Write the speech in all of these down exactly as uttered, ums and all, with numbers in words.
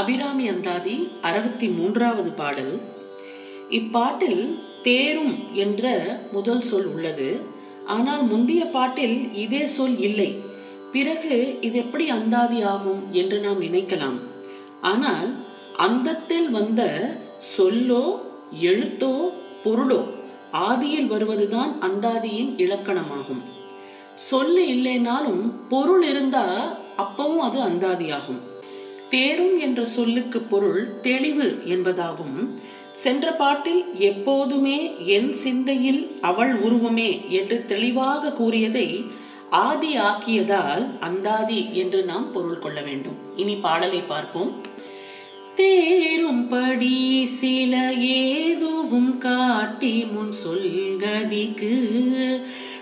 அபிராமி அந்தாதி அறுபத்தி மூன்றாவது பாடல். இப்பாட்டில் தேரும் என்ற முதல் சொல் உள்ளது. ஆனால் முந்தைய பாட்டில் இதே சொல் இல்லை. பிறகு இது எப்படி அந்தாதி ஆகும் என்று நாம் நினைக்கலாம். ஆனால் அந்தத்தில் வந்த சொல்லோ எழுத்தோ பொருளோ ஆதியில் வருவதுதான் அந்தாதியின் இலக்கணமாகும். சொல்லு இல்லைனாலும் பொருள் இருந்தா அப்பவும் அது அந்தாதியாகும். தேரும் என்ற சொல்லுக்கு பொருள் தெளிவு என்பதாகும். சென்ற பாட்டில் எப்போதுமே என் சிந்தையில் அவள் உருவமே என்று தெளிவாக கூறியதை ஆதி ஆக்கியதால் அந்தாதி என்று நாம் பொருள் கொள்ள வேண்டும். இனி பாடலை பார்ப்போம். தேரும்படி சில ஏதுவும் காட்டி முன் சொல்கதிக்கு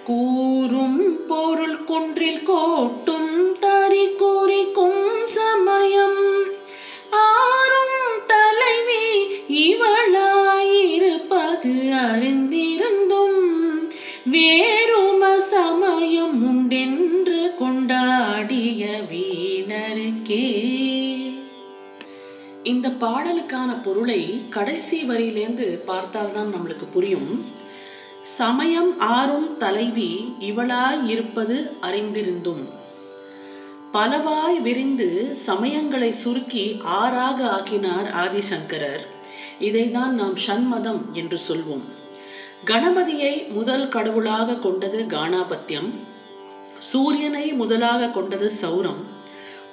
கூறும் பொருள் குன்றில் கோட்டும் தறி கூறிக்கும் சமயம் ஆறும் தலைவி இவளாயிருப்பது அறிந்திருந்தும் வேறும சமயம் உண்டென்று கொண்டாடிய வீணருக்கே. இந்த பாடலுக்கான பொருளை கடைசி வரியிலேந்து பார்த்தால்தான் நம்மளுக்கு புரியும். சமயம் ஆறும் தலைவி இவளாய் இருப்பது அறிந்திருந்தும். பலவாய் விரிந்து சமயங்களை சுருக்கி ஆறாக ஆக்கினார் ஆதிசங்கரர். இதைதான் நாம் ஷண்மதம் என்று சொல்வோம். கணபதியை முதல் கடவுளாக கொண்டது காணாபத்தியம், சூரியனை முதலாக கொண்டது சௌரம்,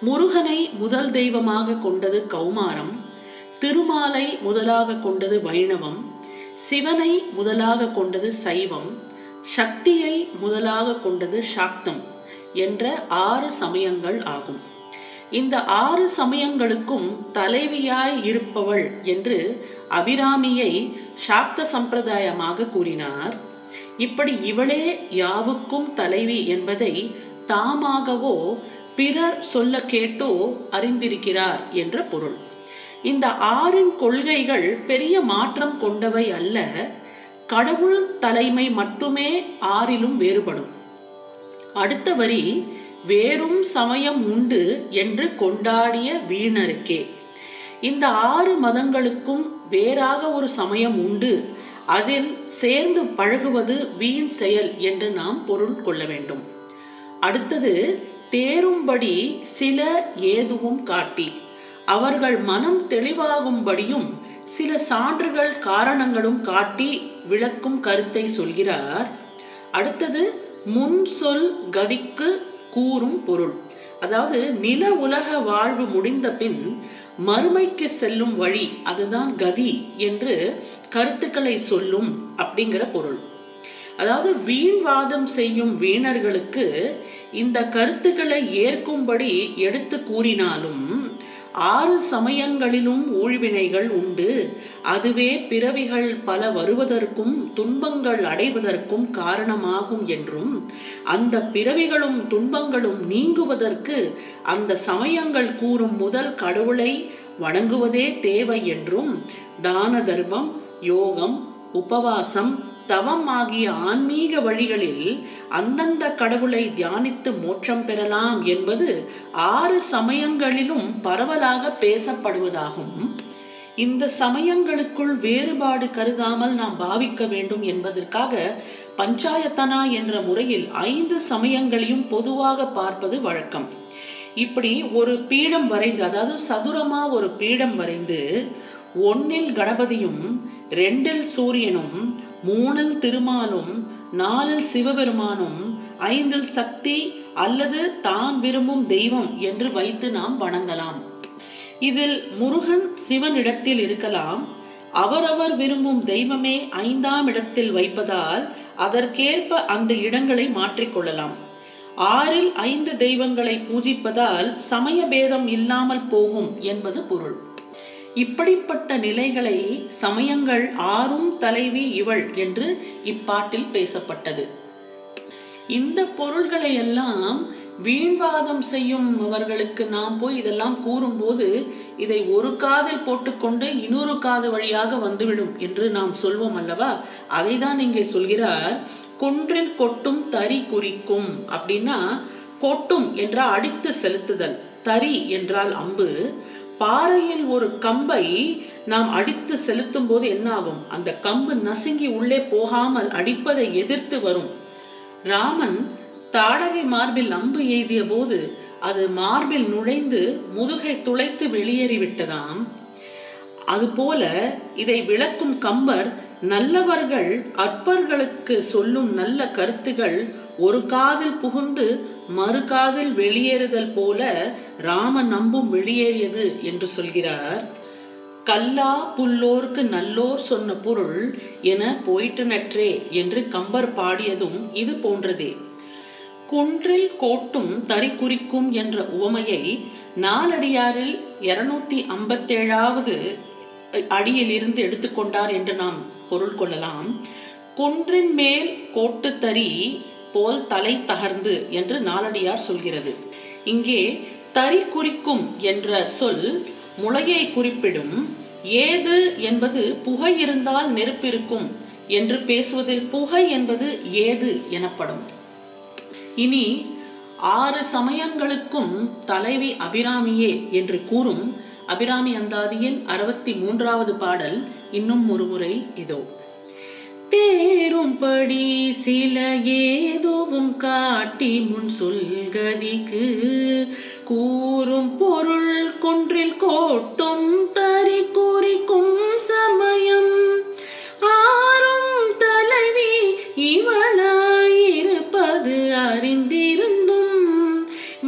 முருகனை முதல் தெய்வமாக கொண்டது கௌமாரம், திருமாலை முதலாக கொண்டது வைணவம், சிவனை முதலாக கொண்டது சைவம், சக்தியை முதலாக கொண்டது சாக்தம் என்ற ஆறு சமயங்கள் ஆகும். இந்த ஆறு சமயங்களுக்கும் தலைவியாய் இருப்பவள் என்று அபிராமியை சாக்த சம்பிரதாயமாக கூறினார். இப்படி இவளே யாவுக்கும் தலைவி என்பதை தாமாகவோ பிறர் சொல்ல கேட்டோ அறிந்திருக்கிறார் என்ற பொருள். இந்த ஆறின் கொள்கைகள் பெரிய மாற்றம் கொண்டவை அல்ல. கடவுள் தலைமை மட்டுமே ஆறிலும் வேறுபடும். அடுத்த வரி வேறும் சமயம் உண்டு என்று கொண்டாடிய வீணருக்கே. இந்த ஆறு மதங்களுக்கும் வேறாக ஒரு சமயம் உண்டு, அதில் சேர்ந்து பழகுவது வீண் செயல் என்று நாம் பொருள் கொள்ள வேண்டும். அடுத்தது தேரும்படி சில ஏதுவும் காட்டி, அவர்கள் மனம் தெளிவாகும்படியும் சில சான்றுகள் காரணங்களும் காட்டி விளக்கும் கருத்தை சொல்கிறார். அடுத்தது முன் சொல் கதிக்கு கூறும் பொருள், அதாவது நில உலக வாழ்வு முடிந்த பின் மறுமைக்கு செல்லும் வழி, அதுதான் கதி என்று கருத்துக்களை சொல்லும் அப்படிங்கிற பொருள். அதாவது வீண்வாதம் செய்யும் வீணர்களுக்கு இந்த கருத்துக்களை ஏற்கும்படி எடுத்து கூறினாலும் ஆறு சமயங்களிலும் ஊழ்வினைகள் உண்டு, அதுவே பிறவிகள் பல வருவதற்கும் துன்பங்கள் அடைவதற்கும் காரணமாகும் என்றும், அந்த பிறவிகளும் துன்பங்களும் நீங்குவதற்கு அந்த சமயங்கள் கூறும் முதல் கடவுளை வணங்குவதே தேவை என்றும், தான தர்மம், யோகம், உபவாசம், தவம் ஆகிய ஆன்மீக வழிகளில் அந்தந்த கடவுளை தியானித்து மோட்சம் பெறலாம் என்பது ஆறு சமயங்களிலும் பரவலாக பேசப்படுவதாகும். இந்த சமயங்களுக்குள் வேறுபாடு கருதாமல் நாம் பாவிக்க வேண்டும் என்பதற்காக பஞ்சாயத்தனா என்ற முறையில் ஐந்து சமயங்களையும் பொதுவாக பார்ப்பது வழக்கம். இப்படி ஒரு பீடம் வரைந்து, அதாவது சதுரமா ஒரு பீடம் வரைந்து, ஒன்னில் கணபதியும், ரெண்டில் சூரியனும், மூணில் திருமாலும், நாலில் சிவபெருமானும், ஐந்தில் சக்தி அல்லது தான் விரும்பும் தெய்வம் என்று வைத்து நாம் வணங்கலாம். இதில் முருகன் சிவனிடத்தில் இருக்கலாம். அவரவர் விரும்பும் தெய்வமே ஐந்தாம் இடத்தில் வைப்பதால் அதற்கேற்ப அந்த இடங்களை மாற்றிக்கொள்ளலாம். ஆறில் ஐந்து தெய்வங்களை பூஜிப்பதால் சமய பேதம் இல்லாமல் போகும் என்பது பொருள். இப்படிப்பட்ட நிலைகளை சமயங்கள் ஆறும் தலைவி இவள் என்று இப்பாட்டில் பேசப்பட்டது. இந்த பொருள்களை எல்லாம் வீண்வாதம் செய்யும் அவர்களுக்கு நாம் போய் இதெல்லாம் கூறும்போது இதை ஒரு காதில் போட்டுக்கொண்டு இன்னொரு காது வழியாக வந்துவிடும் என்று நாம் சொல்வோம் அல்லவா? அதை தான் இங்கே சொல்கிறார். குன்றில் கொட்டும் தறி குறிக்கும் அப்படின்னா, கொட்டும் என்றால் அடித்து செலுத்துதல், தறி என்றால் அம்பு, பாறையில் ஒரு கம்பை நாம் அடித்து செலுத்தும் போது என்ன ஆகும்? அந்த கம்பு நசுங்கி உள்ளே போகாமல் அடிப்பதை எதிர்த்து வரும். ராமன் தாடகை மார்பில் அம்பு எய்திய போது அது மார்பில் நுழைந்து முதுகை துளைத்து வெளியேறிவிட்டதாம். அதுபோல இதை விளக்கும் கம்பர், நல்லவர்கள் அற்பர்களுக்கு சொல்லும் நல்ல கருத்துகள் ஒரு காதில் புகுந்து மறு காதில் வெளியேறுதல் போல ராம நம்பும் வெளியேறியது என்று சொல்கிறார். கல்லா புல்லோர்க்கு நல்லோர் சொன்ன பொருள் என போயிட்டு நற்றே என்று கம்பர் பாடியதும் இது போன்றதே. குன்றில் கோட்டும் தறி குறிக்கும் என்ற உவமையை நாலடியாரில் இருநூத்தி ஐம்பத்தி ஏழாவது அடியிலிருந்து எடுத்துக்கொண்டார் என்று நாம் பொருள் கொள்ளலாம். குன்றின் மேல் கோட்டு தறி போல் தலை தகர்ந்து என்று நாலடியார் சொல்கிறது. இங்கே தறி குறிக்கும் என்ற சொல் முளையை குறிப்பிடும். ஏது என்பது புகை இருந்தால் நெருப்பிருக்கும் என்று பேசுவதில் புகை என்பது ஏது எனப்படும். இனி ஆறு சமயங்களுக்கும் தலைவி அபிராமியே என்று கூறும் அபிராமி அந்தாதியின் அறுபத்தி மூன்றாவது பாடல் இன்னும் ஒரு முறை இதோ. தேரும்படி சில ஏதோவும் காட்டி முன் சொல்கதிக்கு கூறும் பொருள் குன்றில் கோட்டும் தறி குறிக்கும் சமயம் ஆறும் தலைவி இவளாயிருப்பது அறிந்திருந்தும்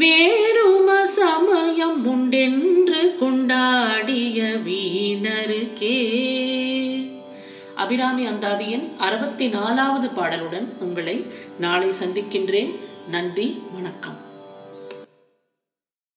வேறும சமயம் உண்டென்று கொண்டாடிய வீணருக்கே. அபிராமி அந்தாதியின் அறுபத்தி நாலாவது பாடலுடன் உங்களை நாளை சந்திக்கின்றேன். நன்றி, வணக்கம்.